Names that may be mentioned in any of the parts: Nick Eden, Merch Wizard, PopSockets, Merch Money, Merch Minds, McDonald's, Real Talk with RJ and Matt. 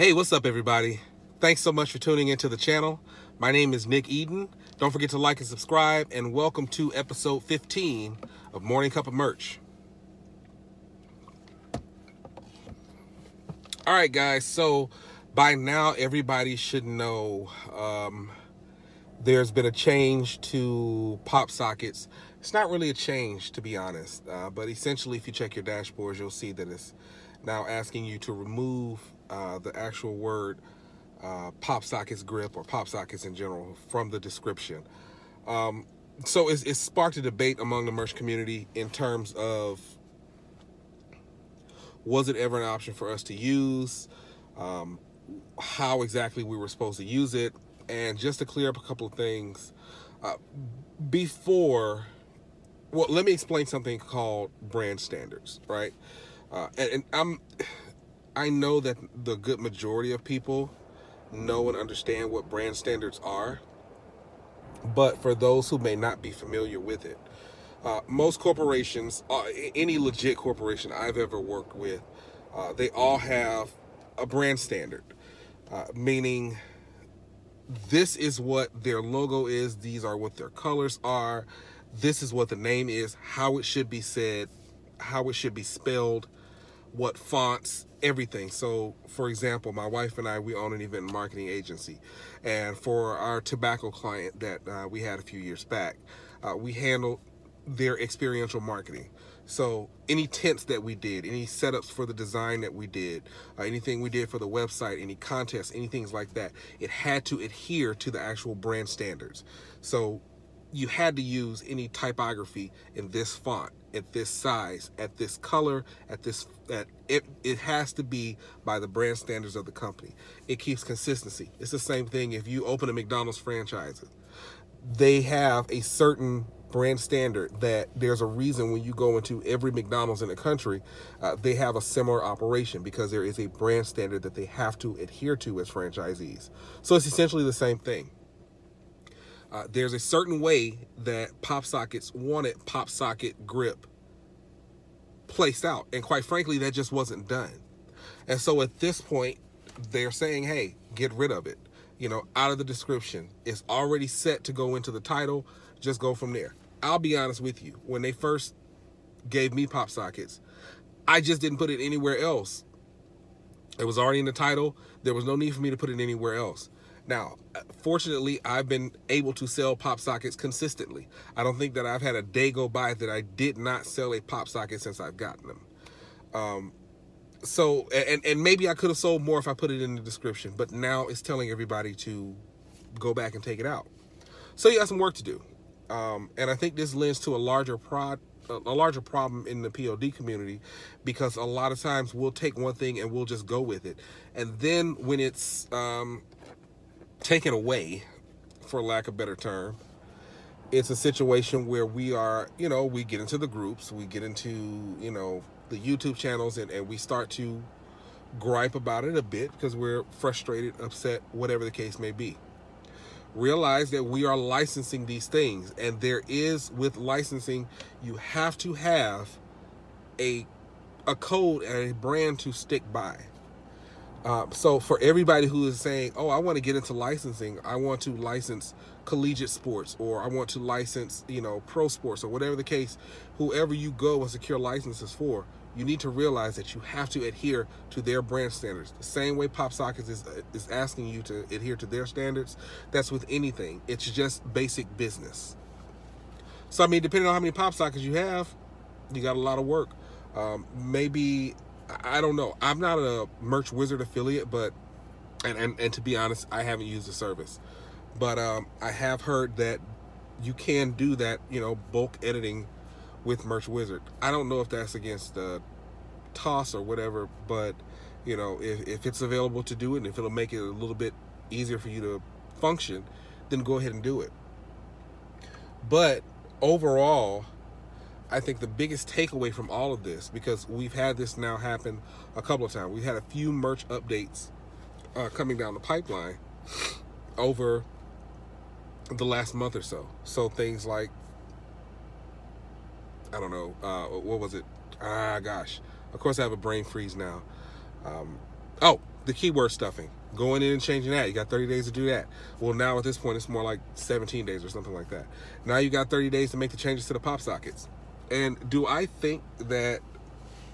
Hey, what's up, everybody? Thanks so much for tuning into the channel. My name is Nick Eden. Don't forget to like and subscribe, and welcome to episode 15 of Morning Cup of Merch. All right, guys, so by now everybody should know there's been a change to PopSockets. It's not really a change, to be honest, but essentially if you check your dashboards, you'll see that it's now asking you to remove the actual word PopSockets grip or PopSockets in general from the description. So it sparked a debate among the merch community in terms of, was it ever an option for us to use, how exactly we were supposed to use it, and just to clear up a couple of things before, well, let me explain something called brand standards, right? I know that the good majority of people know and understand what brand standards are, but for those who may not be familiar with it, most corporations, any legit corporation I've ever worked with, they all have a brand standard, meaning this is what their logo is, these are what their colors are, this is what the name is, how it should be said, how it should be spelled, what fonts, everything. So for example, my wife and I, we own an event marketing agency, and for our tobacco client that we had a few years back, we handled their experiential marketing. So any tents that we did, any setups for the design that we did, anything we did for the website, any contests, anything like that, it had to adhere to the actual brand standards. So you had to use any typography in this font, at this size, at this color, at this, it has to be by the brand standards of the company. It keeps consistency. It's the same thing if you open a McDonald's franchise. They have a certain brand standard that there's a reason when you go into every McDonald's in the country, they have a similar operation because there is a brand standard that they have to adhere to as franchisees. So it's essentially the same thing. There's a certain way that PopSockets wanted PopSocket grip placed out. And quite frankly, that just wasn't done. And so at this point, they're saying, hey, get rid of it, you know, out of the description. It's already set to go into the title. Just go from there. I'll be honest with you. When they first gave me PopSockets, I just didn't put it anywhere else. It was already in the title. There was no need for me to put it anywhere else. Now, fortunately, I've been able to sell PopSockets consistently. I don't think that I've had a day go by that I did not sell a PopSocket since I've gotten them. So maybe I could have sold more if I put it in the description, but now it's telling everybody to go back and take it out. So you got some work to do. And I think this lends to a larger problem in the POD community, because a lot of times we'll take one thing and we'll just go with it. And then when it's taken away, for lack of a better term, it's a situation where we are, you know, we get into the groups, we get into, you know, the YouTube channels, and we start to gripe about it a bit because we're frustrated, upset, whatever the case may be. Realize that we are licensing these things, and there is, with licensing, you have to have a code and a brand to stick by. So for everybody who is saying, oh, I want to get into licensing, I want to license collegiate sports, or I want to license, you know, pro sports, or whatever the case, whoever you go and secure licenses for, you need to realize that you have to adhere to their brand standards. The same way PopSockets is asking you to adhere to their standards, that's with anything. It's just basic business. So, I mean, depending on how many PopSockets you have, you got a lot of work. Maybe, I don't know. I'm not a Merch Wizard affiliate, but and to be honest, I haven't used the service. But I have heard that you can do that, you know, bulk editing with Merch Wizard. I don't know if that's against the toss or whatever, but you know, if it's available to do it, and if it'll make it a little bit easier for you to function, then go ahead and do it. But overall, I think the biggest takeaway from all of this, because we've had this now happen a couple of times, we've had a few merch updates coming down the pipeline over the last month or so. So things like, I don't know, what was it? Of course I have a brain freeze now. Oh, the keyword stuffing, going in and changing that. You got 30 days to do that. Well, now at this point, it's more like 17 days or something like that. Now you got 30 days to make the changes to the pop sockets. And do I think that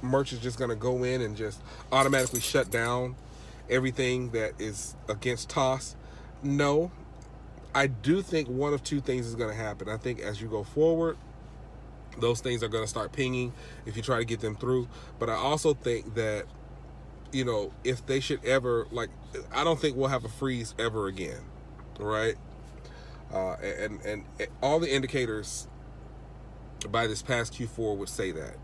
merch is just going to go in and just automatically shut down everything that is against TOS? No. I do think one of two things is going to happen. I think as you go forward, those things are going to start pinging if you try to get them through. But I also think that, you know, if they should ever, like, I don't think we'll have a freeze ever again, right? And all the indicators by this past Q4 would say that.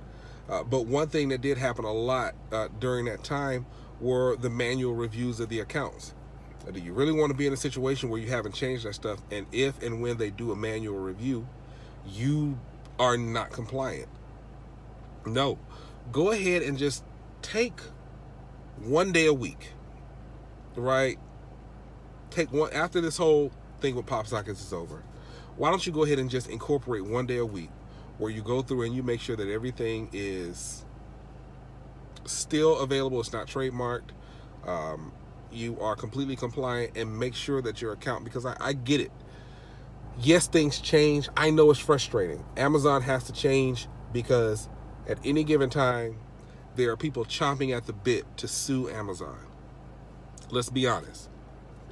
But one thing that did happen a lot during that time were the manual reviews of the accounts. Now, do you really want to be in a situation where you haven't changed that stuff? And if and when they do a manual review, you are not compliant. No. Go ahead and just take one day a week, right? Take one after this whole thing with PopSockets is over. Why don't you go ahead and just incorporate one day a week where you go through and you make sure that everything is still available, it's not trademarked, you are completely compliant, and make sure that your account, because I get it. Yes, things change. I know it's frustrating. Amazon has to change because at any given time, there are people chomping at the bit to sue Amazon. Let's be honest.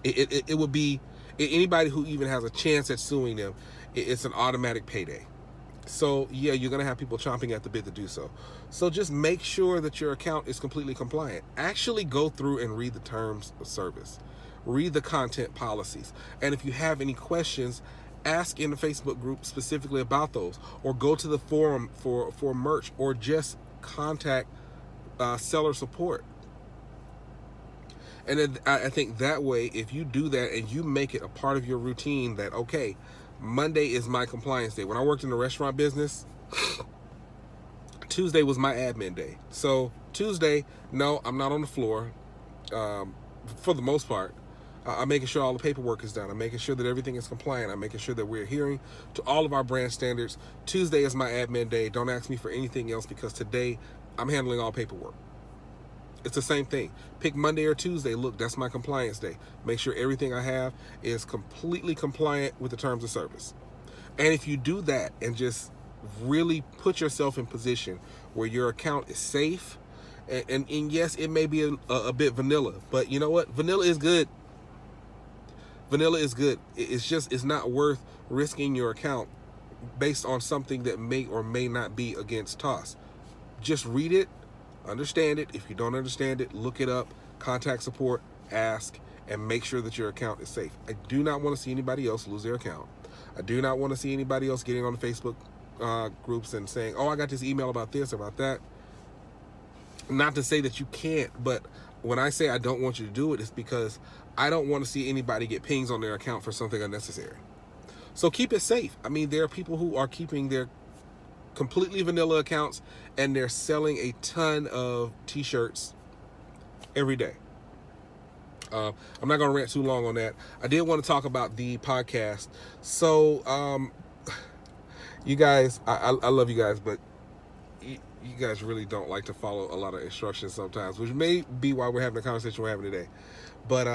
It would be, anybody who even has a chance at suing them, it's an automatic payday. So yeah, you're going to have people chomping at the bit to do so. So just make sure that your account is completely compliant. Actually go through and read the terms of service. Read the content policies. And if you have any questions, ask in the Facebook group specifically about those, or go to the forum for merch, or just contact seller support. And then I think that way, if you do that and you make it a part of your routine that, okay, Monday is my compliance day. When I worked in the restaurant business, Tuesday was my admin day. So Tuesday, no, I'm not on the floor for the most part. I'm making sure all the paperwork is done. I'm making sure that everything is compliant. I'm making sure that we're adhering to all of our brand standards. Tuesday is my admin day. Don't ask me for anything else because today I'm handling all paperwork. It's the same thing. Pick Monday or Tuesday. Look, that's my compliance day. Make sure everything I have is completely compliant with the terms of service. And if you do that and just really put yourself in position where your account is safe, and yes, it may be a bit vanilla, but you know what? Vanilla is good. Vanilla is good. It's just, it's not worth risking your account based on something that may or may not be against TOS. Just read it. Understand it. If you don't understand it, look it up, contact support, ask, and make sure that your account is safe. I do not want to see anybody else lose their account. I do not want to see anybody else getting on the Facebook groups and saying, oh, I got this email about this, about that. Not to say that you can't, but when I say I don't want you to do it, it's because I don't want to see anybody get pings on their account for something unnecessary. So keep it safe. I mean, there are people who are keeping their completely vanilla accounts and they're selling a ton of t-shirts every day. I'm not going to rant too long on that. I did want to talk about the podcast. So you guys, I love you guys, but you guys really don't like to follow a lot of instructions sometimes, which may be why we're having the conversation we're having today. But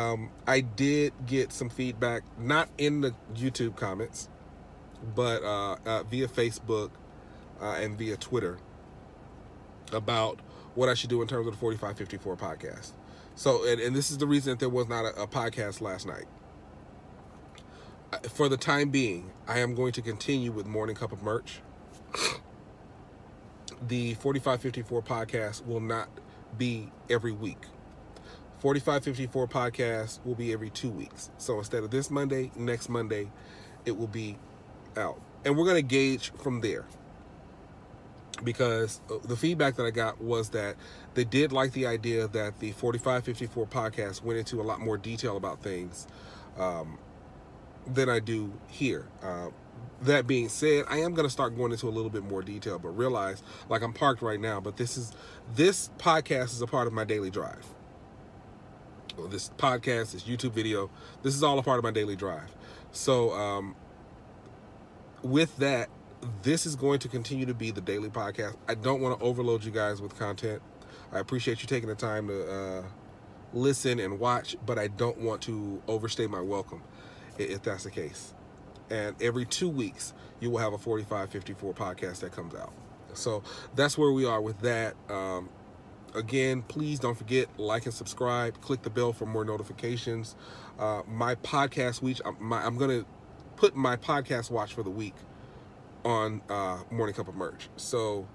I did get some feedback, not in the YouTube comments, but via Facebook and via Twitter about what I should do in terms of the 4554 podcast. So, and this is the reason that there was not a podcast last night. For the time being, I am going to continue with Morning Cup of Merch. The 4554 podcast will not be every week. 4554 podcast will be every 2 weeks. So instead of this Monday, next Monday, it will be out. And we're going to gauge from there, because the feedback that I got was that they did like the idea that the 4554 podcast went into a lot more detail about things than I do here. That being said, I am going to start going into a little bit more detail, but realize, like, I'm parked right now, but this podcast is a part of my daily drive. This podcast, this YouTube video, this is all a part of my daily drive. So with that, this is going to continue to be the daily podcast. I don't want to overload you guys with content. I appreciate you taking the time listen and watch, but I don't want to overstay my welcome if that's the case. And every 2 weeks, you will have a 4554 podcast that comes out. So that's where we are with that. Again, please don't forget, like and subscribe. Click the bell for more notifications. My podcast week, I'm going to put my podcast watch for the week on Morning Cup of Merch. So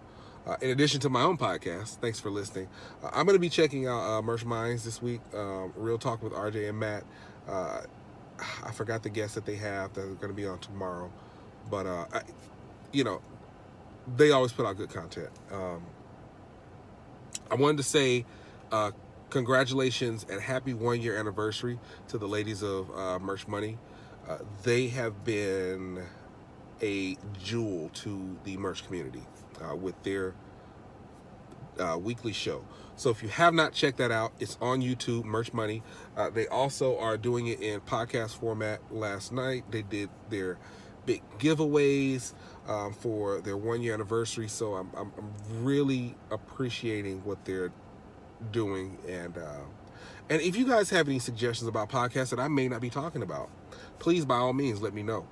in addition to my own podcast, thanks for listening. I'm going to be checking out Merch Minds this week, Real Talk with RJ and Matt. I forgot the guests that they have that are going to be on tomorrow. But, you know, they always put out good content. I wanted to say congratulations and happy one-year anniversary to the ladies of Merch Money. They have been a jewel to the merch community with their weekly show. So if you have not checked that out, it's on YouTube, Merch Money. They also are doing it in podcast format. Last night, they did their big giveaways for their one-year anniversary. So I'm really appreciating what they're doing. And if you guys have any suggestions about podcasts that I may not be talking about, please, by all means, let me know.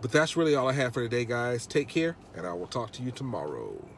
But that's really all I have for today, guys. Take care, and I will talk to you tomorrow.